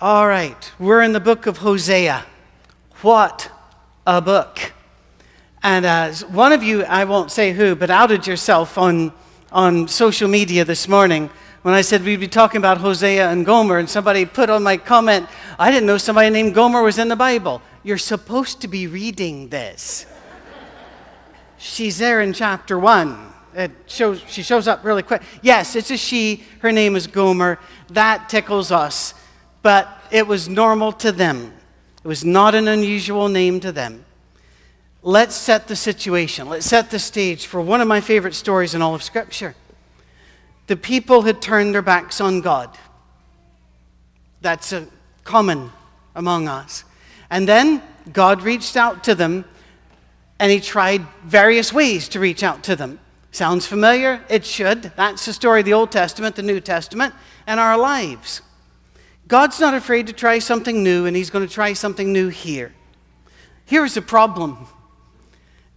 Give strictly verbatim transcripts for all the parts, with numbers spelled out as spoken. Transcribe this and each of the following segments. All right, we're in the book of Hosea. What a book. And as one of you, I won't say who, but outed yourself on, on social media this morning when I said we'd be talking about Hosea and Gomer, and somebody put on my comment, I didn't know somebody named Gomer was in the Bible. You're supposed to be reading this. She's there in chapter one. It shows, she shows up really quick. Yes, it's a she. Her name is Gomer. That tickles us. But it was normal to them. It was not an unusual name to them. Let's set the situation. Let's set the stage for one of my favorite stories in all of Scripture. The people had turned their backs on God. That's a common among us. And then God reached out to them, and he tried various ways to reach out to them. Sounds familiar? It should. That's the story of the Old Testament, the New Testament, and our lives. God's not afraid to try something new, and he's going to try something new here. Here's the problem.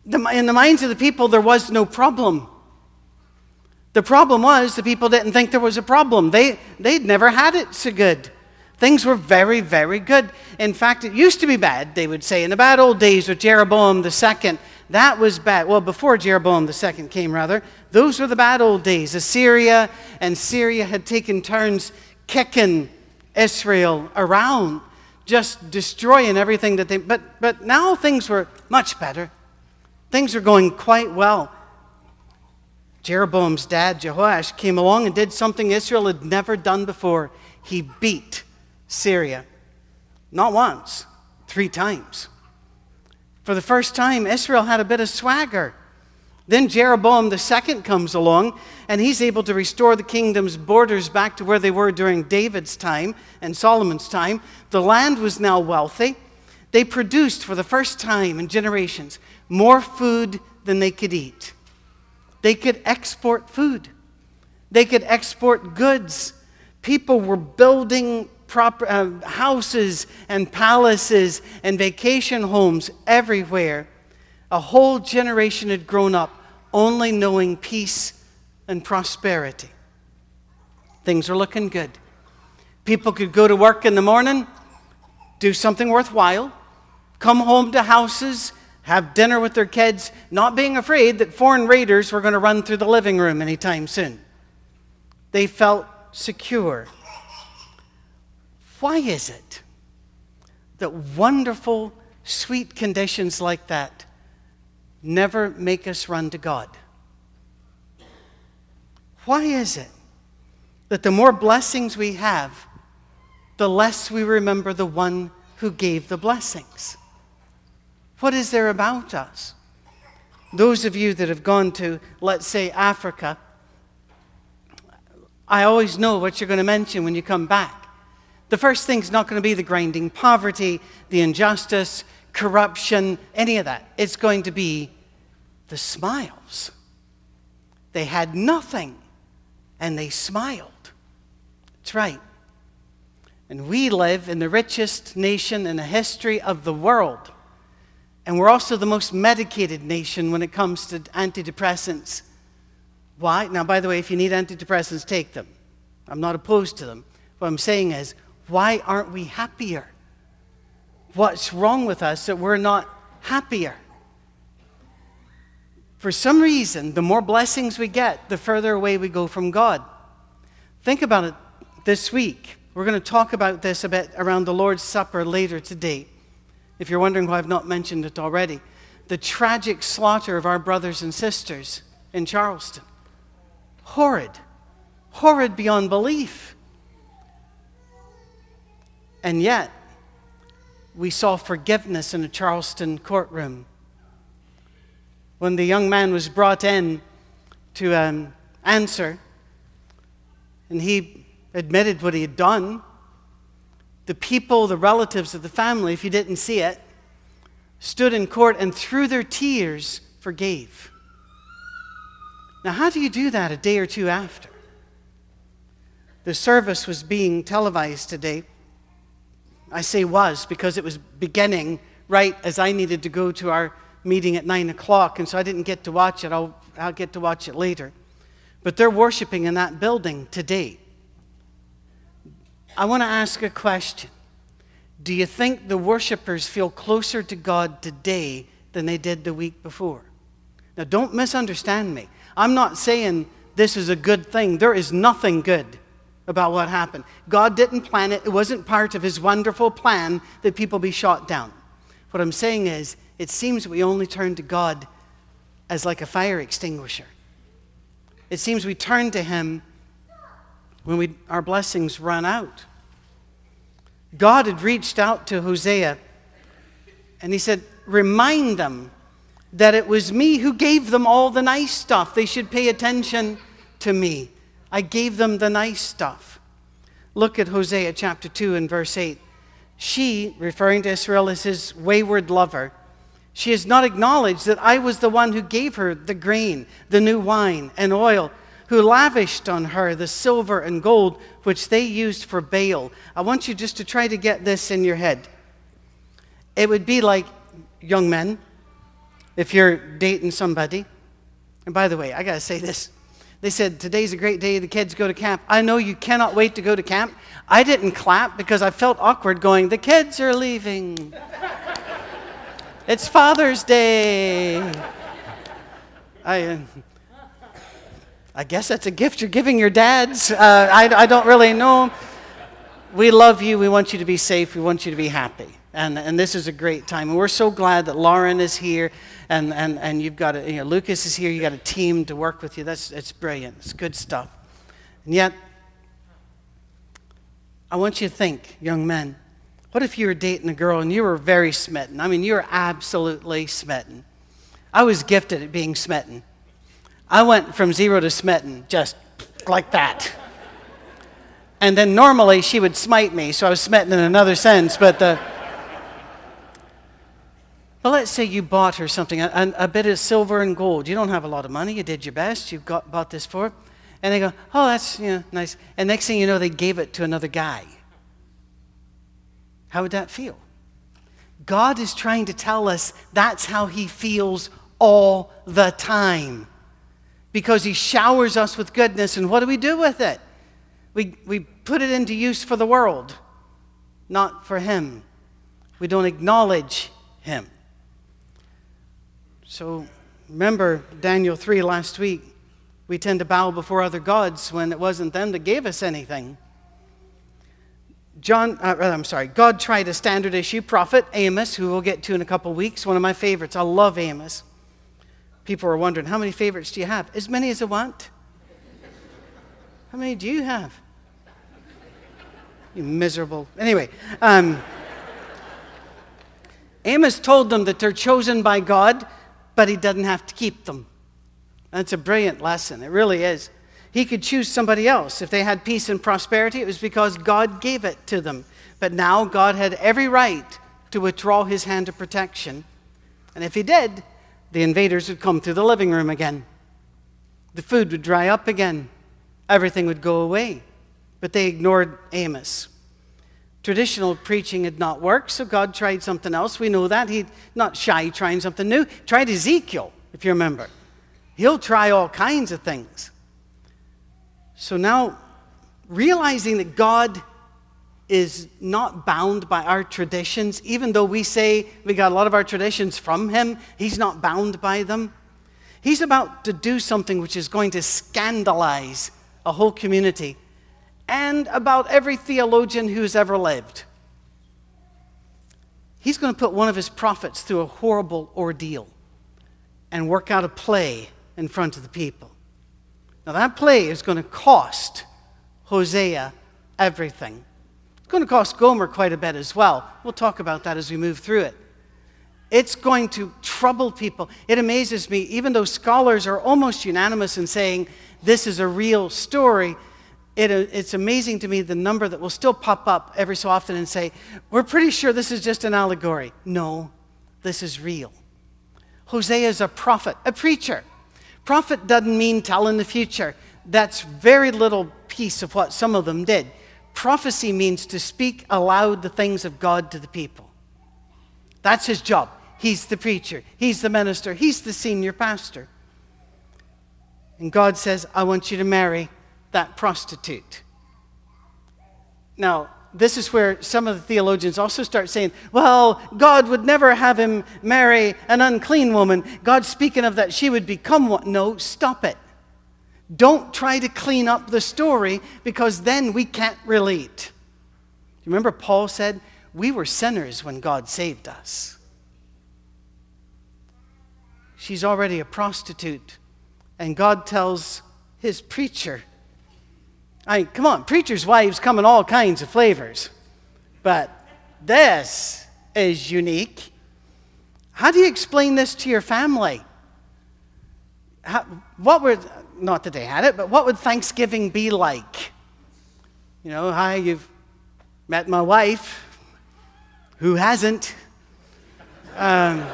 In the minds of the people, there was no problem. The problem was the people didn't think there was a problem. They, they'd never had it so good. Things were very, very good. In fact, it used to be bad, they would say. In the bad old days with Jeroboam the second, that was bad. Well, before Jeroboam the second came, rather, those were the bad old days. Assyria and Syria had taken turns kicking Israel around, just destroying everything that they... But, but now things were much better. Things were going quite well. Jeroboam's dad, Jehoash, came along and did something Israel had never done before. He beat Syria, not once, three times. For the first time, Israel had a bit of swagger. Then Jeroboam the second comes along, and he's able to restore the kingdom's borders back to where they were during David's time and Solomon's time. The land was now wealthy. They produced, for the first time in generations, more food than they could eat. They could export food. They could export goods. People were building Proper, uh, houses and palaces and vacation homes everywhere. A whole generation had grown up only knowing peace and prosperity. Things were looking good. People could go to work in the morning, do something worthwhile, come home to houses, have dinner with their kids, not being afraid that foreign raiders were going to run through the living room anytime soon. They felt secure. Why is it that wonderful, sweet conditions like that never make us run to God? Why is it that the more blessings we have, the less we remember the one who gave the blessings? What is there about us? Those of you that have gone to, let's say, Africa, I always know what you're going to mention when you come back. The first thing's not going to be the grinding poverty, the injustice, corruption, any of that. It's going to be the smiles. They had nothing, and they smiled. That's right. And we live in the richest nation in the history of the world. And we're also the most medicated nation when it comes to antidepressants. Why? Now, by the way, if you need antidepressants, take them. I'm not opposed to them. What I'm saying is, why aren't we happier? What's wrong with us that we're not happier? For some reason, the more blessings we get, the further away we go from God. Think about it this week. We're going to talk about this a bit around the Lord's Supper later today. If you're wondering why I've not mentioned it already. The tragic slaughter of our brothers and sisters in Charleston. Horrid. Horrid beyond belief. And yet, we saw forgiveness in a Charleston courtroom. When the young man was brought in to um, answer, and he admitted what he had done, the people, the relatives of the family, if you didn't see it, stood in court and through their tears forgave. Now, how do you do that a day or two after? The service was being televised today. I say was because it was beginning right as I needed to go to our meeting at nine o'clock, and so I didn't get to watch it. I'll, I'll get to watch it later. But they're worshiping in that building today. I want to ask a question. Do you think the worshipers feel closer to God today than they did the week before? Now, don't misunderstand me. I'm not saying this is a good thing. There is nothing good about what happened. God didn't plan it. It wasn't part of his wonderful plan that people be shot down. What I'm saying is, it seems we only turn to God as like a fire extinguisher. It seems we turn to him when we, our blessings run out. God had reached out to Hosea, and he said, remind them that it was me who gave them all the nice stuff. They should pay attention to me. I gave them the nice stuff. Look at Hosea chapter two and verse eight. She, referring to Israel as his wayward lover, she has not acknowledged that I was the one who gave her the grain, the new wine, and oil, who lavished on her the silver and gold which they used for Baal. I want you just to try to get this in your head. It would be like, young men, if you're dating somebody, and by the way, I got to say this. They said, today's a great day, the kids go to camp. I know you cannot wait to go to camp. I didn't clap because I felt awkward going, the kids are leaving. It's Father's Day. I I guess that's a gift you're giving your dads. Uh, I, I don't really know. We love you. We want you to be safe. We want you to be happy. And and this is a great time. And we're so glad that Lauren is here, and and, and you've got a, you know, Lucas is here. You got a team to work with you. That's it's brilliant. It's good stuff. And yet, I want you to think, young men, what if you were dating a girl and you were very smitten? I mean, you were absolutely smitten. I was gifted at being smitten. I went from zero to smitten, just like that. And then normally she would smite me, so I was smitten in another sense, but the. Well, let's say you bought her something, a, a bit of silver and gold. You don't have a lot of money. You did your best. You got bought this for her. And they go, oh, that's, you know, nice. And next thing you know, they gave it to another guy. How would that feel? God is trying to tell us that's how he feels all the time, because he showers us with goodness. And what do we do with it? We, we put it into use for the world, not for him. We don't acknowledge him. So remember Daniel three last week. We tend to bow before other gods when it wasn't them that gave us anything. John, uh, I'm sorry, God tried a standard issue prophet, Amos, who we'll get to in a couple weeks. One of my favorites. I love Amos. People are wondering, how many favorites do you have? As many as I want. How many do you have? You miserable. Anyway, um, Amos told them that they're chosen by God, but he doesn't have to keep them. That's a brilliant lesson. It really is. He could choose somebody else. If they had peace and prosperity, it was because God gave it to them. But now God had every right to withdraw his hand of protection. And if he did, the invaders would come through the living room again. The food would dry up again. Everything would go away. But they ignored Amos. Traditional preaching had not worked, so God tried something else. We know that. He's not shy trying something new. Tried Ezekiel, if you remember. He'll try all kinds of things. So now, realizing that God is not bound by our traditions, even though we say we got a lot of our traditions from him, he's not bound by them. He's about to do something which is going to scandalize a whole community and about every theologian who's ever lived. He's going to put one of his prophets through a horrible ordeal and work out a play in front of the people. Now, that play is going to cost Hosea everything. It's going to cost Gomer quite a bit as well. We'll talk about that as we move through it. It's going to trouble people. It amazes me, even though scholars are almost unanimous in saying this is a real story, it, it's amazing to me the number that will still pop up every so often and say, we're pretty sure this is just an allegory. No, this is real. Hosea is a prophet, a preacher. Prophet doesn't mean telling the future. That's very little piece of what some of them did. Prophecy means to speak aloud the things of God to the people. That's his job. He's the preacher. He's the minister. He's the senior pastor. And God says, I want you to marry that prostitute. Now, this is where some of the theologians also start saying, well, God would never have him marry an unclean woman. God's speaking of that she would become one. No, stop it. Don't try to clean up the story, because then we can't relate. Remember, Paul said, we were sinners when God saved us. She's already a prostitute, and God tells his preacher, I mean, come on, preachers' wives come in all kinds of flavors, but this is unique. How do you explain this to your family? How, what were, not that they had it, but what would Thanksgiving be like? You know, hi, you've met my wife. Who hasn't? Um,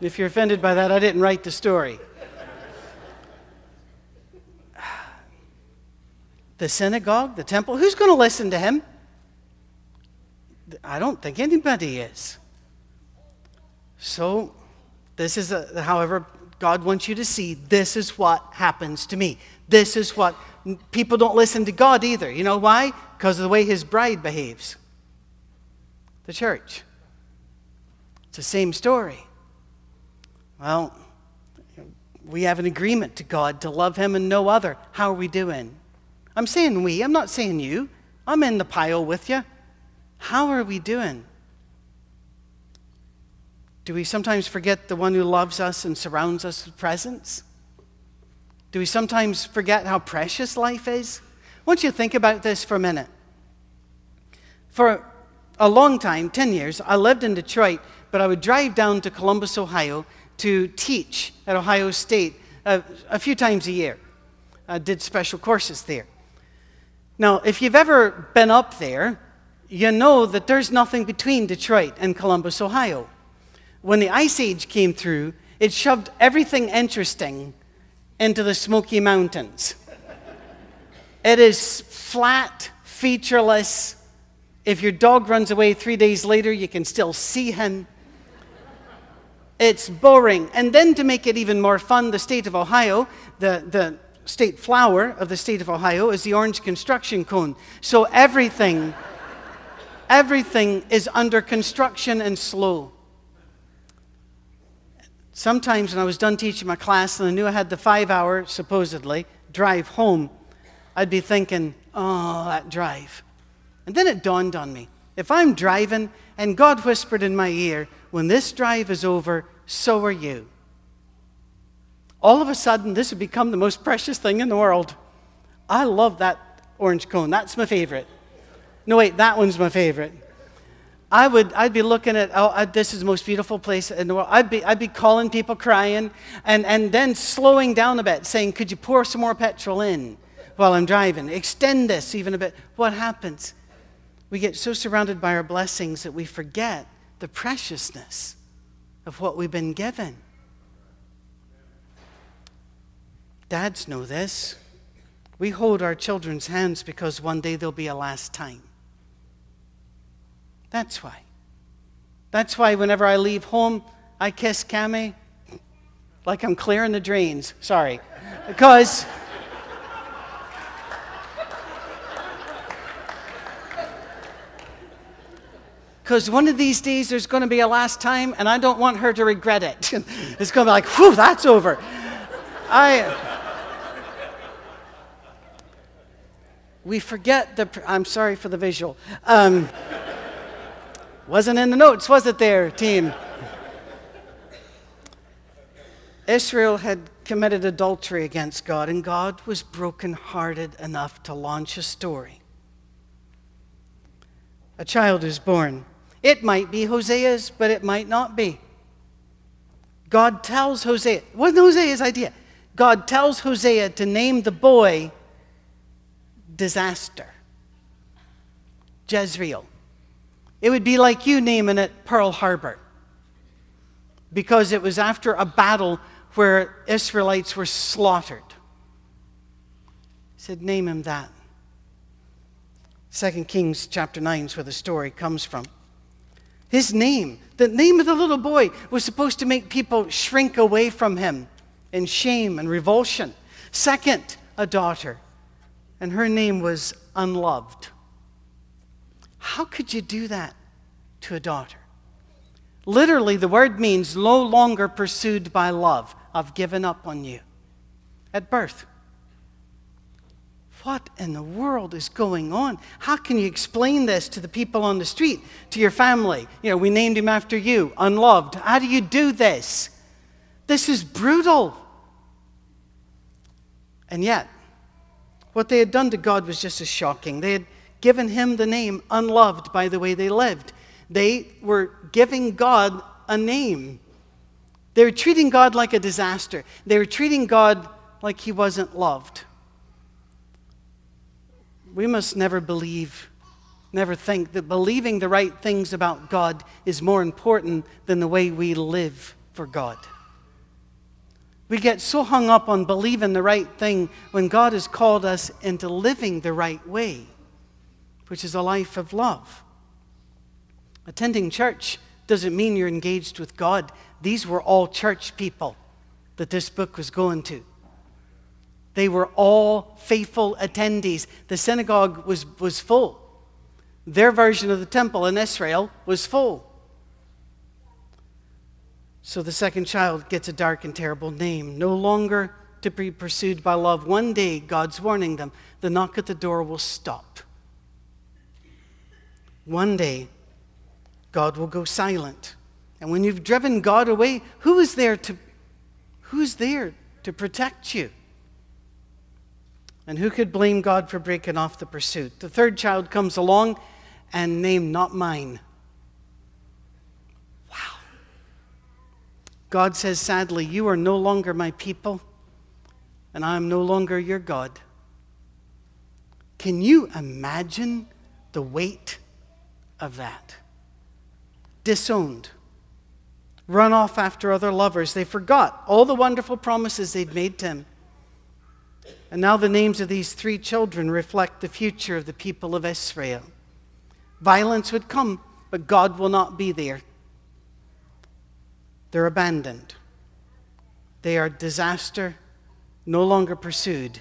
if you're offended by that, I didn't write the story. The synagogue, the temple, who's going to listen to him? I don't think anybody is. So this is, a, however, God wants you to see, this is what happens to me. This is what, people don't listen to God either. You know why? Because of the way his bride behaves. The church. It's the same story. Well, we have an agreement to God to love him and no other. How are we doing? I'm saying we. I'm not saying you. I'm in the pile with you. How are we doing? Do we sometimes forget the one who loves us and surrounds us with presence? Do we sometimes forget how precious life is? I want you to think about this for a minute. For a long time, ten years, I lived in Detroit, but I would drive down to Columbus, Ohio to teach at Ohio State a, a few times a year. I did special courses there. Now, if you've ever been up there, you know that there's nothing between Detroit and Columbus, Ohio. When the Ice Age came through, it shoved everything interesting into the Smoky Mountains. It is flat, featureless. If your dog runs away three days later, you can still see him. It's boring. And then to make it even more fun, the state of Ohio, the, the state flower of the state of Ohio is the orange construction cone. So everything, everything is under construction and slow. Sometimes when I was done teaching my class and I knew I had the five-hour, supposedly, drive home, I'd be thinking, oh, that drive. And then it dawned on me, if I'm driving and God whispered in my ear, when this drive is over, so are you. All of a sudden, this would become the most precious thing in the world. I love that orange cone. That's my favorite. No, wait, that one's my favorite. I would, I'd be looking at, oh, I, this is the most beautiful place in the world. I'd be, I'd be calling people, crying, and, and then slowing down a bit, saying, could you pour some more petrol in while I'm driving? Extend this even a bit. What happens? We get so surrounded by our blessings that we forget the preciousness of what we've been given. Dads know this. We hold our children's hands because one day there'll be a last time. That's why. That's why whenever I leave home, I kiss Cammie like I'm clearing the drains. Sorry. Because because one of these days there's going to be a last time, and I don't want her to regret it. It's going to be like, whew, that's over. I... We forget the... I'm sorry for the visual. Um... Wasn't in the notes, was it there, team? Israel had committed adultery against God, and God was brokenhearted enough to launch a story. A child is born. It might be Hosea's, but it might not be. God tells Hosea, it wasn't Hosea's idea. God tells Hosea to name the boy disaster. Jezreel. It would be like you naming it Pearl Harbor, because it was after a battle where Israelites were slaughtered. He said, name him that. Second Kings chapter nine is where the story comes from. His name, the name of the little boy, was supposed to make people shrink away from him in shame and revulsion. Second, a daughter, and her name was Unloved. How could you do that to a daughter? Literally, the word means no longer pursued by love. I've given up on you. At birth. What in the world is going on? How can you explain this to the people on the street, to your family? You know, we named him after you, Unloved. How do you do this? This is brutal. And yet, what they had done to God was just as shocking. They had given him the name Unloved by the way they lived. They were giving God a name. They were treating God like a disaster. They were treating God like he wasn't loved. We must never believe, never think that believing the right things about God is more important than the way we live for God. We get so hung up on believing the right thing when God has called us into living the right way, which is a life of love. Attending church doesn't mean you're engaged with God. These were all church people that this book was going to. They were all faithful attendees. The synagogue was, was full. Their version of the temple in Israel was full. So the second child gets a dark and terrible name, no longer to be pursued by love. One day, God's warning them, the knock at the door will stop. One day, God will go silent. And when you've driven God away, who is there to, who's there to protect you? And who could blame God for breaking off the pursuit? The third child comes along and named Not Mine. Wow. God says, sadly, you are no longer my people, and I am no longer your God. Can you imagine the weight of that? Disowned. Run off after other lovers. They forgot all the wonderful promises they'd made to him. And now the names of these three children reflect the future of the people of Israel. Violence would come, but God will not be there. They're abandoned. They are disaster, no longer pursued,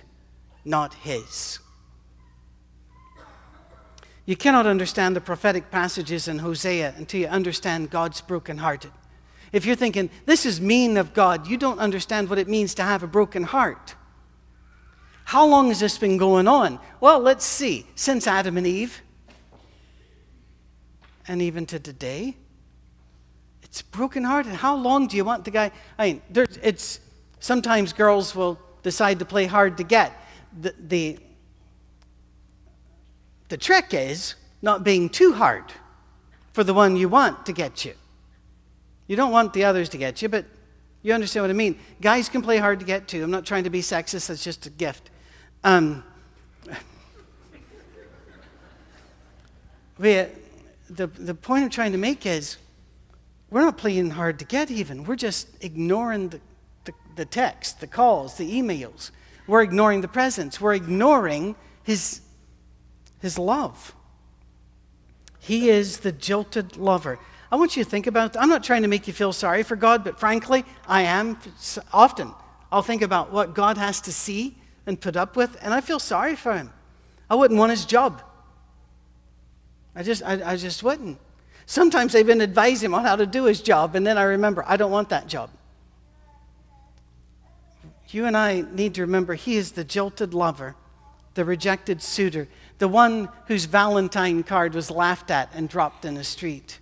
not his. You cannot understand the prophetic passages in Hosea until you understand God's brokenhearted. If you're thinking, this is mean of God, you don't understand what it means to have a broken heart. How long has this been going on? Well, let's see. Since Adam and Eve, and even to today, it's brokenhearted. How long do you want the guy? I mean, there's, it's sometimes girls will decide to play hard to get. The, the the trick is not being too hard for the one you want to get you. You don't want the others to get you, but you understand what I mean. Guys can play hard to get too. I'm not trying to be sexist. That's just a gift. Um, we, uh, the, the point I'm trying to make is we're not playing hard to get even. We're just ignoring the, the, the text, the calls, the emails. We're ignoring the presence. We're ignoring his, his love. He is the jilted lover. I want you to think about, I'm not trying to make you feel sorry for God, but frankly, I am often. I'll think about what God has to see and put up with, and I feel sorry for him. I wouldn't want his job. I just I, I just wouldn't. Sometimes I even advise him on how to do his job, and then I remember, I don't want that job. You and I need to remember, he is the jilted lover, the rejected suitor, the one whose Valentine card was laughed at and dropped in the street.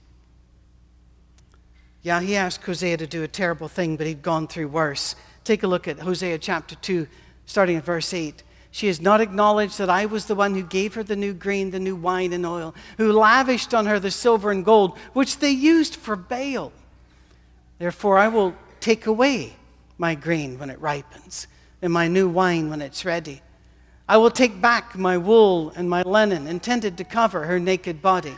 Yeah, he asked Hosea to do a terrible thing, but he'd gone through worse. Take a look at Hosea chapter two, starting at verse eight. She has not acknowledged that I was the one who gave her the new grain, the new wine and oil, who lavished on her the silver and gold, which they used for Baal. Therefore, I will take away my grain when it ripens, and my new wine when it's ready. I will take back my wool and my linen, intended to cover her naked body.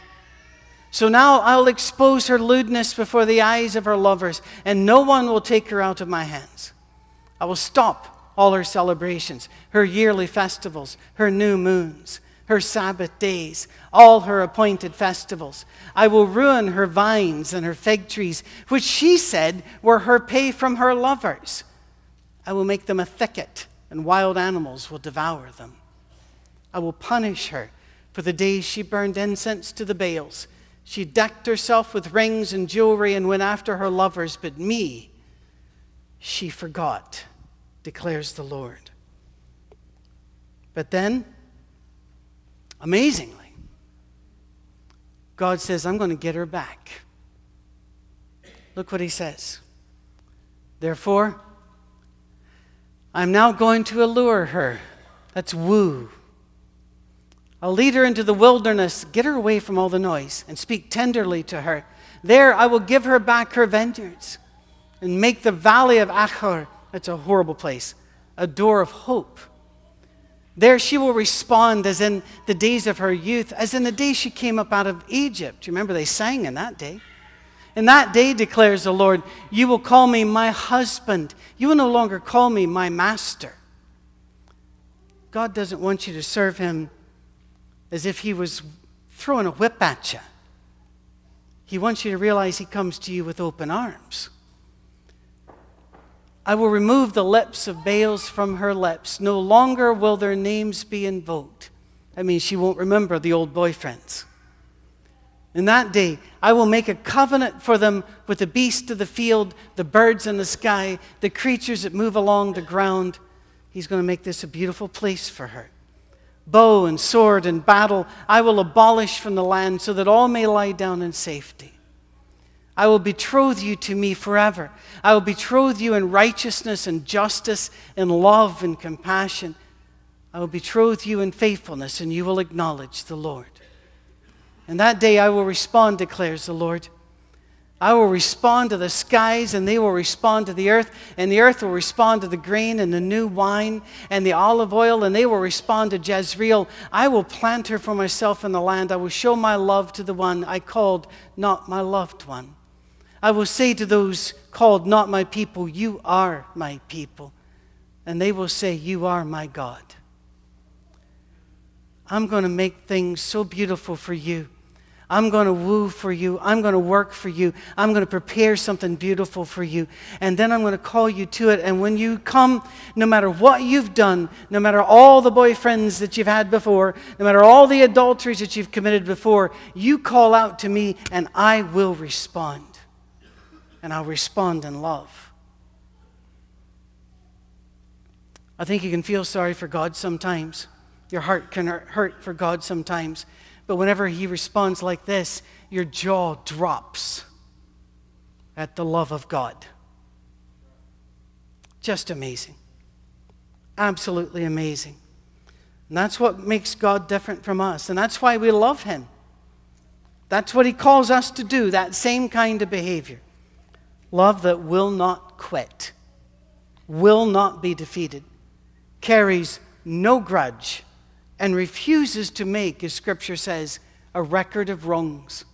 So now I'll expose her lewdness before the eyes of her lovers, and no one will take her out of my hands. I will stop all her celebrations, her yearly festivals, her new moons, her Sabbath days, all her appointed festivals. I will ruin her vines and her fig trees, which she said were her pay from her lovers. I will make them a thicket and wild animals will devour them. I will punish her for the days she burned incense to the Baals. She decked herself with rings and jewelry and went after her lovers, but me she forgot, declares the Lord. But then, amazingly, God says, I'm going to get her back. Look what he says. Therefore, I'm now going to allure her. That's woo. I'll lead her into the wilderness, get her away from all the noise, and speak tenderly to her. There I will give her back her vineyards and make the valley of Achor, that's a horrible place, a door of hope. There she will respond as in the days of her youth, as in the day she came up out of Egypt. Remember, they sang in that day. In that day, declares the Lord, you will call me my husband. You will no longer call me my master. God doesn't want you to serve him as if he was throwing a whip at you. He wants you to realize he comes to you with open arms. I will remove the lips of Baals from her lips. No longer will their names be invoked. That means she won't remember the old boyfriends. In that day, I will make a covenant for them with the beasts of the field, the birds in the sky, the creatures that move along the ground. He's going to make this a beautiful place for her. Bow and sword and battle I will abolish from the land so that all may lie down in safety. I will betroth you to me forever. I will betroth you in righteousness and justice and love and compassion. I will betroth you in faithfulness, and you will acknowledge the Lord. And that day I will respond, declares the Lord. I will respond to the skies, and they will respond to the earth, and the earth will respond to the grain and the new wine and the olive oil, and they will respond to Jezreel. I will plant her for myself in the land. I will show my love to the one I called not my loved one. I will say to those called not my people, you are my people. And they will say, you are my God. I'm going to make things so beautiful for you. I'm going to woo for you. I'm going to work for you. I'm going to prepare something beautiful for you. And then I'm going to call you to it. And when you come, no matter what you've done, no matter all the boyfriends that you've had before, no matter all the adulteries that you've committed before, you call out to me and I will respond. And I'll respond in love. I think you can feel sorry for God sometimes. Your heart can hurt for God sometimes. But whenever he responds like this, your jaw drops at the love of God. Just amazing. Absolutely amazing. And that's what makes God different from us. And that's why we love him. That's what he calls us to do, that same kind of behavior. Love that will not quit, will not be defeated, carries no grudge, and refuses to make, as Scripture says, a record of wrongs.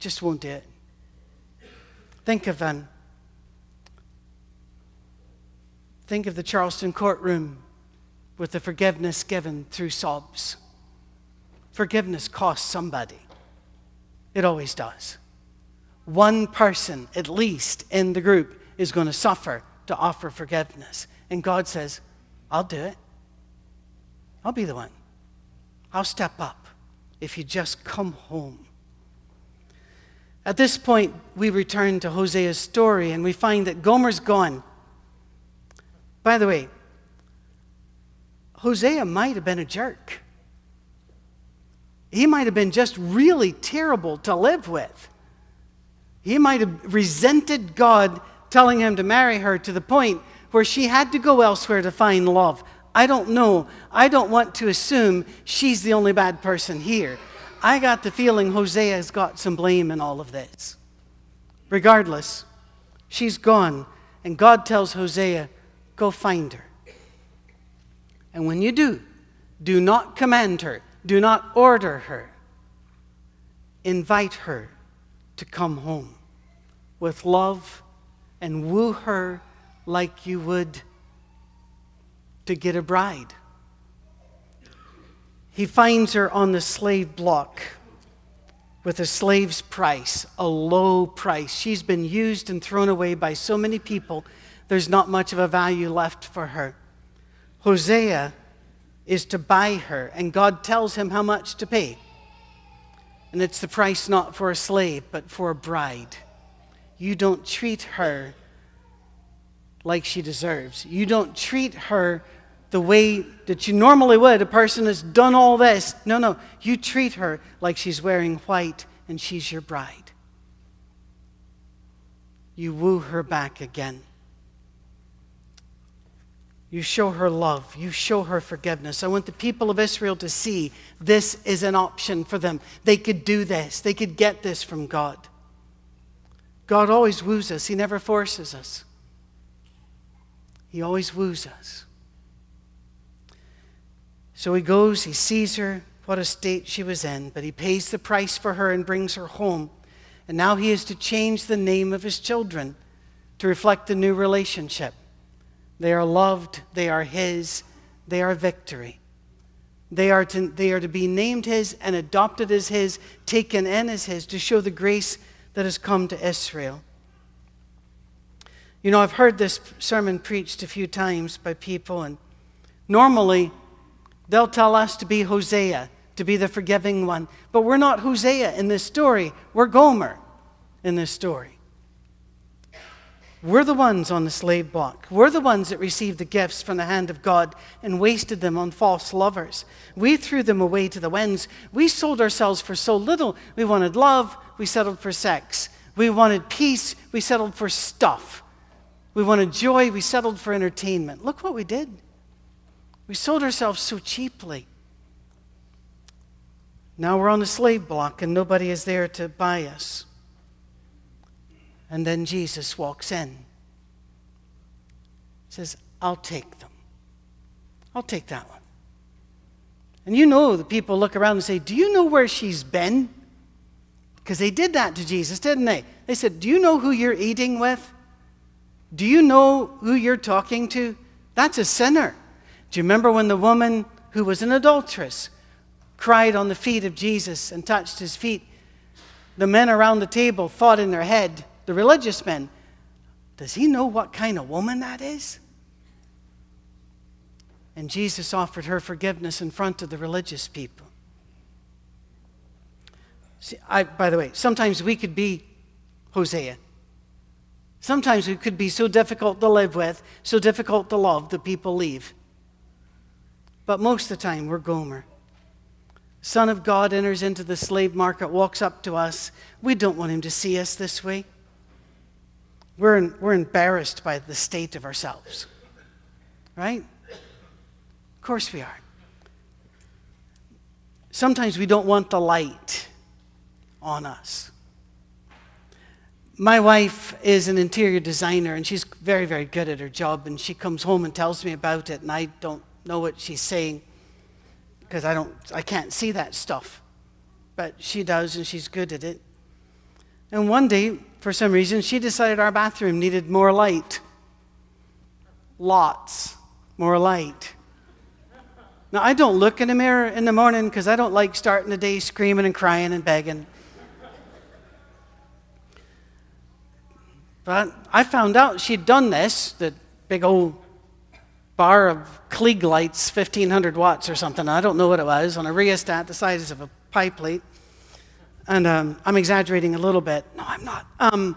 Just won't do it. Think of um, think of the Charleston courtroom with the forgiveness given through sobs. Forgiveness costs somebody. It always does. One person, at least, in the group is going to suffer to offer forgiveness. And God says, I'll do it. I'll be the one. I'll step up if you just come home. At this point, we return to Hosea's story, and we find that Gomer's gone. By the way, Hosea might have been a jerk. He might have been just really terrible to live with. He might have resented God telling him to marry her to the point where she had to go elsewhere to find love. I don't know. I don't want to assume she's the only bad person here. I got the feeling Hosea has got some blame in all of this. Regardless, she's gone, and God tells Hosea, go find her. And when you do, do not command her. Do not order her. Invite her to come home with love and woo her like you would to get a bride. He finds her on the slave block with a slave's price, a low price. She's been used and thrown away by so many people there's not much of a value left for her. Hosea is to buy her, and God tells him how much to pay. And it's the price not for a slave, but for a bride. You don't treat her like she deserves. You don't treat her the way that you normally would. A person that's done all this. No, no. You treat her like she's wearing white and she's your bride. You woo her back again. You show her love. You show her forgiveness. I want the people of Israel to see this is an option for them. They could do this. They could get this from God. God always woos us. He never forces us. He always woos us. So he goes, he sees her, what a state she was in, but he pays the price for her and brings her home. And now he is to change the name of his children to reflect the new relationship. They are loved, they are his, they are victory. They are to, they are to be named his and adopted as his, taken in as his, to show the grace that has come to Israel. You know, I've heard this sermon preached a few times by people, and normally they'll tell us to be Hosea, to be the forgiving one. But we're not Hosea in this story. We're Gomer in this story. We're the ones on the slave block. We're the ones that received the gifts from the hand of God and wasted them on false lovers. We threw them away to the winds. We sold ourselves for so little. We wanted love. We settled for sex. We wanted peace. We settled for stuff. We wanted joy. We settled for entertainment. Look what we did. We sold ourselves so cheaply. Now we're on the slave block and nobody is there to buy us. And then Jesus walks in. He says, I'll take them. I'll take that one. And you know the people look around and say, do you know where she's been? Because they did that to Jesus, didn't they? They said, do you know who you're eating with? Do you know who you're talking to? That's a sinner. Do you remember when the woman who was an adulteress cried on the feet of Jesus and touched his feet? The men around the table thought in their head, the religious men, does he know what kind of woman that is? And Jesus offered her forgiveness in front of the religious people. See, I, by the way, sometimes we could be Hosea. Sometimes it could be so difficult to live with, so difficult to love, that people leave. But most of the time, we're Gomer. Son of God enters into the slave market, walks up to us. We don't want him to see us this way. We're, in, we're embarrassed by the state of ourselves. Right? Of course we are. Sometimes we don't want the light on us. My wife is an interior designer, and she's very, very good at her job, and she comes home and tells me about it, and I don't know what she's saying because I don't, I can't see that stuff. But she does, and she's good at it. And one day, for some reason, she decided our bathroom needed more light. Lots more light. Now, I don't look in the mirror in the morning because I don't like starting the day screaming and crying and begging. But I found out she'd done this, the big old bar of Klieg lights, fifteen hundred watts or something. I don't know what it was, on a rheostat the size of a pie plate. And um, I'm exaggerating a little bit. No, I'm not. Um,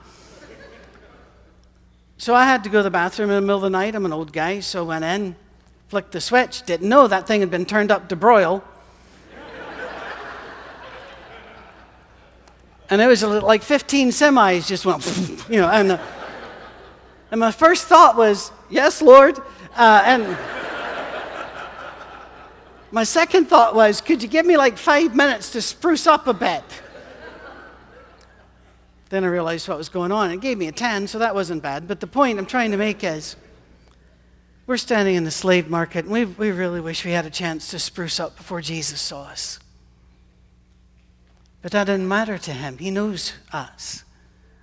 so I had to go to the bathroom in the middle of the night. I'm an old guy, so went in, flicked the switch, didn't know that thing had been turned up to broil. And it was like fifteen semis just went, you know, and, uh, and my first thought was, yes, Lord. Uh, and my second thought was, could you give me like five minutes to spruce up a bit? Then I realized what was going on. It gave me a tan, so that wasn't bad. But the point I'm trying to make is, we're standing in the slave market, and we, we really wish we had a chance to spruce up before Jesus saw us. But that didn't matter to him. He knows us.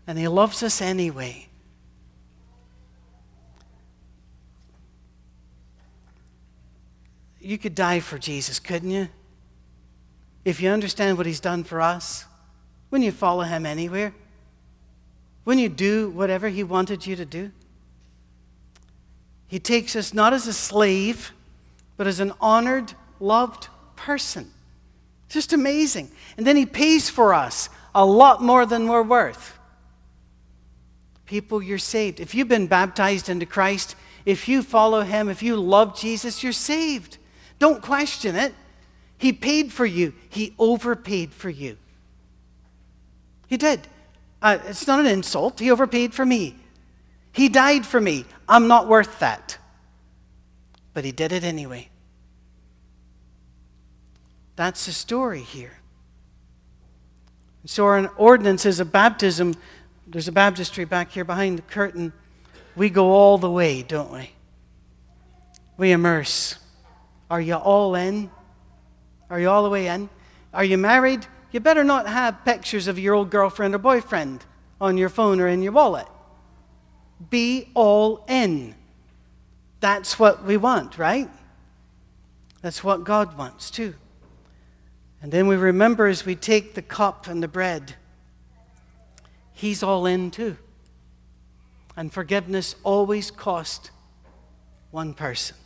And he loves us anyway. You could die for Jesus, couldn't you? If you understand what he's done for us, wouldn't you follow him anywhere? Wouldn't you do whatever he wanted you to do? He takes us not as a slave, but as an honored, loved person. It's just amazing. And then he pays for us a lot more than we're worth. People, you're saved. If you've been baptized into Christ, if you follow him, if you love Jesus, you're saved. Don't question it. He paid for you. He overpaid for you. He did. Uh, it's not an insult. He overpaid for me. He died for me. I'm not worth that. But he did it anyway. That's the story here. So our ordinances of baptism, there's a baptistry back here behind the curtain. We go all the way, don't we? We immerse. Are you all in? Are you all the way in? Are you married? You better not have pictures of your old girlfriend or boyfriend on your phone or in your wallet. Be all in. That's what we want, right? That's what God wants too. And then we remember as we take the cup and the bread, he's all in too. And forgiveness always cost one person.